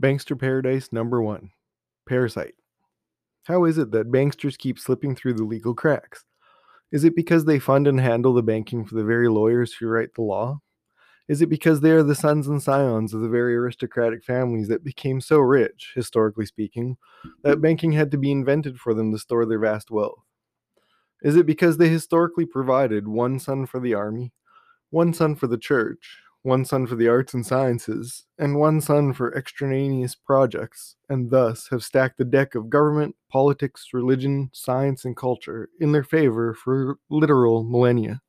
Bankster Paradise number 1, Parasite. How is it that banksters keep slipping through the legal cracks? Is it because they fund and handle the banking for the very lawyers who write the law? Is it because they are the sons and scions of the very aristocratic families that became so rich, historically speaking, that banking had to be invented for them to store their vast wealth? Is it because they historically provided one son for the army, one son for the church, one son for the arts and sciences, and one son for extraneous projects, and thus have stacked the deck of government, politics, religion, science, and culture in their favor for literal millennia?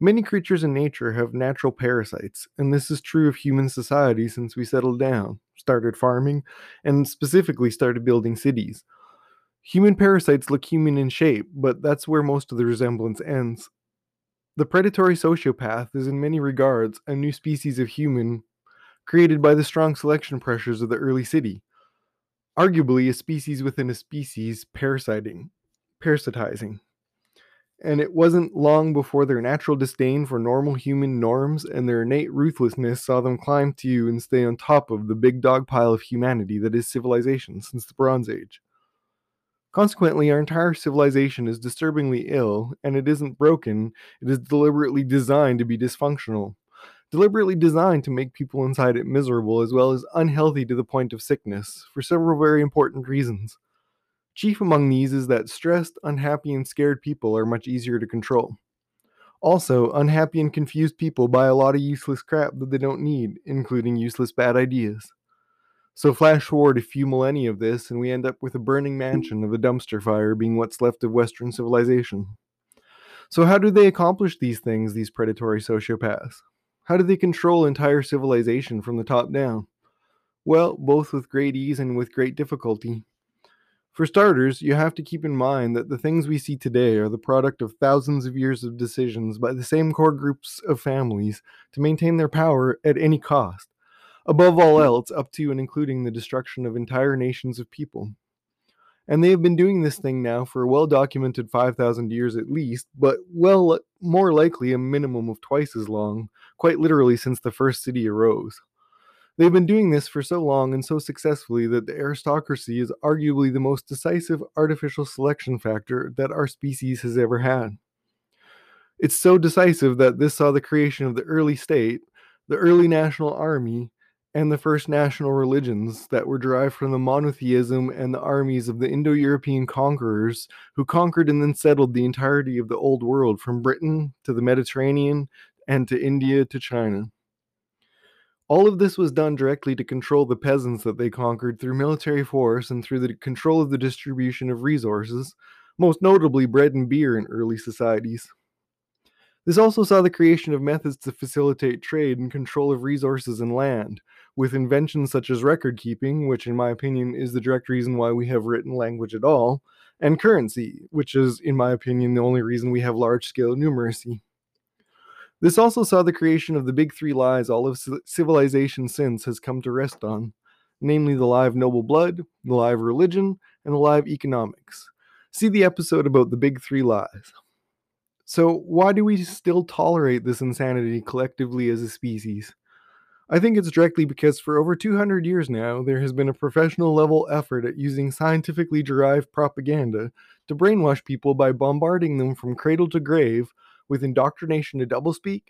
Many creatures in nature have natural parasites, and this is true of human society since we settled down, started farming, and specifically started building cities. Human parasites look human in shape, but that's where most of the resemblance ends. The predatory sociopath is in many regards a new species of human created by the strong selection pressures of the early city. Arguably a species within a species parasitizing. And it wasn't long before their natural disdain for normal human norms and their innate ruthlessness saw them climb to and stay on top of the big dog pile of humanity that is civilization since the Bronze Age. Consequently, our entire civilization is disturbingly ill, and it isn't broken, it is deliberately designed to be dysfunctional. Deliberately designed to make people inside it miserable as well as unhealthy to the point of sickness, for several very important reasons. Chief among these is that stressed, unhappy, and scared people are much easier to control. Also, unhappy and confused people buy a lot of useless crap that they don't need, including useless bad ideas. So flash forward a few millennia of this, and we end up with a burning mansion of a dumpster fire being what's left of Western civilization. So how do they accomplish these things, these predatory sociopaths? How do they control entire civilization from the top down? Well, both with great ease and with great difficulty. For starters, you have to keep in mind that the things we see today are the product of thousands of years of decisions by the same core groups of families to maintain their power at any cost. Above all else, up to and including the destruction of entire nations of people. And they have been doing this thing now for a well-documented 5,000 years at least, but more likely a minimum of twice as long, quite literally since the first city arose. They've been doing this for so long and so successfully that the aristocracy is arguably the most decisive artificial selection factor that our species has ever had. It's so decisive that this saw the creation of the early state, the early national army, and the first national religions that were derived from the monotheism and the armies of the Indo-European conquerors who conquered and then settled the entirety of the Old World from Britain to the Mediterranean and to India to China. All of this was done directly to control the peasants that they conquered through military force and through the control of the distribution of resources, most notably bread and beer in early societies. This also saw the creation of methods to facilitate trade and control of resources and land, with inventions such as record-keeping, which in my opinion is the direct reason why we have written language at all, and currency, which is in my opinion the only reason we have large-scale numeracy. This also saw the creation of the big three lies all of civilization since has come to rest on, namely the lie of noble blood, the lie of religion, and the lie of economics. See the episode about the big three lies. So why do we still tolerate this insanity collectively as a species? I think it's directly because for over 200 years now, there has been a professional level effort at using scientifically derived propaganda to brainwash people by bombarding them from cradle to grave with indoctrination to doublespeak,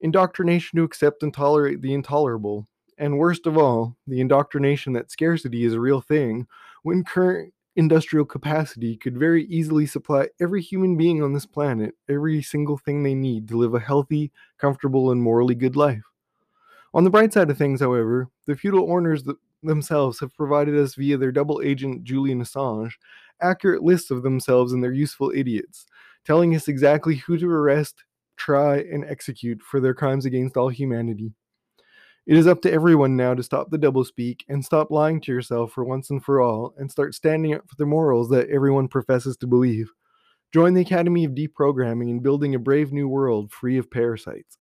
indoctrination to accept and tolerate the intolerable, and worst of all, the indoctrination that scarcity is a real thing when current industrial capacity could very easily supply every human being on this planet every single thing they need to live a healthy, comfortable, and morally good life. On the bright side of things, however, the feudal owners themselves have provided us via their double agent Julian Assange accurate lists of themselves and their useful idiots, telling us exactly who to arrest, try, and execute for their crimes against all humanity. It is up to everyone now to stop the doublespeak and stop lying to yourself for once and for all and start standing up for the morals that everyone professes to believe. Join the Academy of Deprogramming and building a brave new world free of parasites.